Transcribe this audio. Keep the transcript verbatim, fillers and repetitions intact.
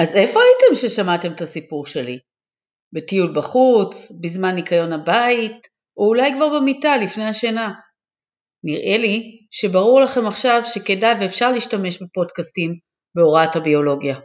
אז איפה הייתם ששמעתם את הסיפור שלי? בטיול בחוץ, בזמן ניקיון הבית, או אולי כבר במיטה לפני השינה. נראה לי שברור לכם עכשיו שכדאי ואפשר להשתמש בפודקאסטים בהוראת הביולוגיה.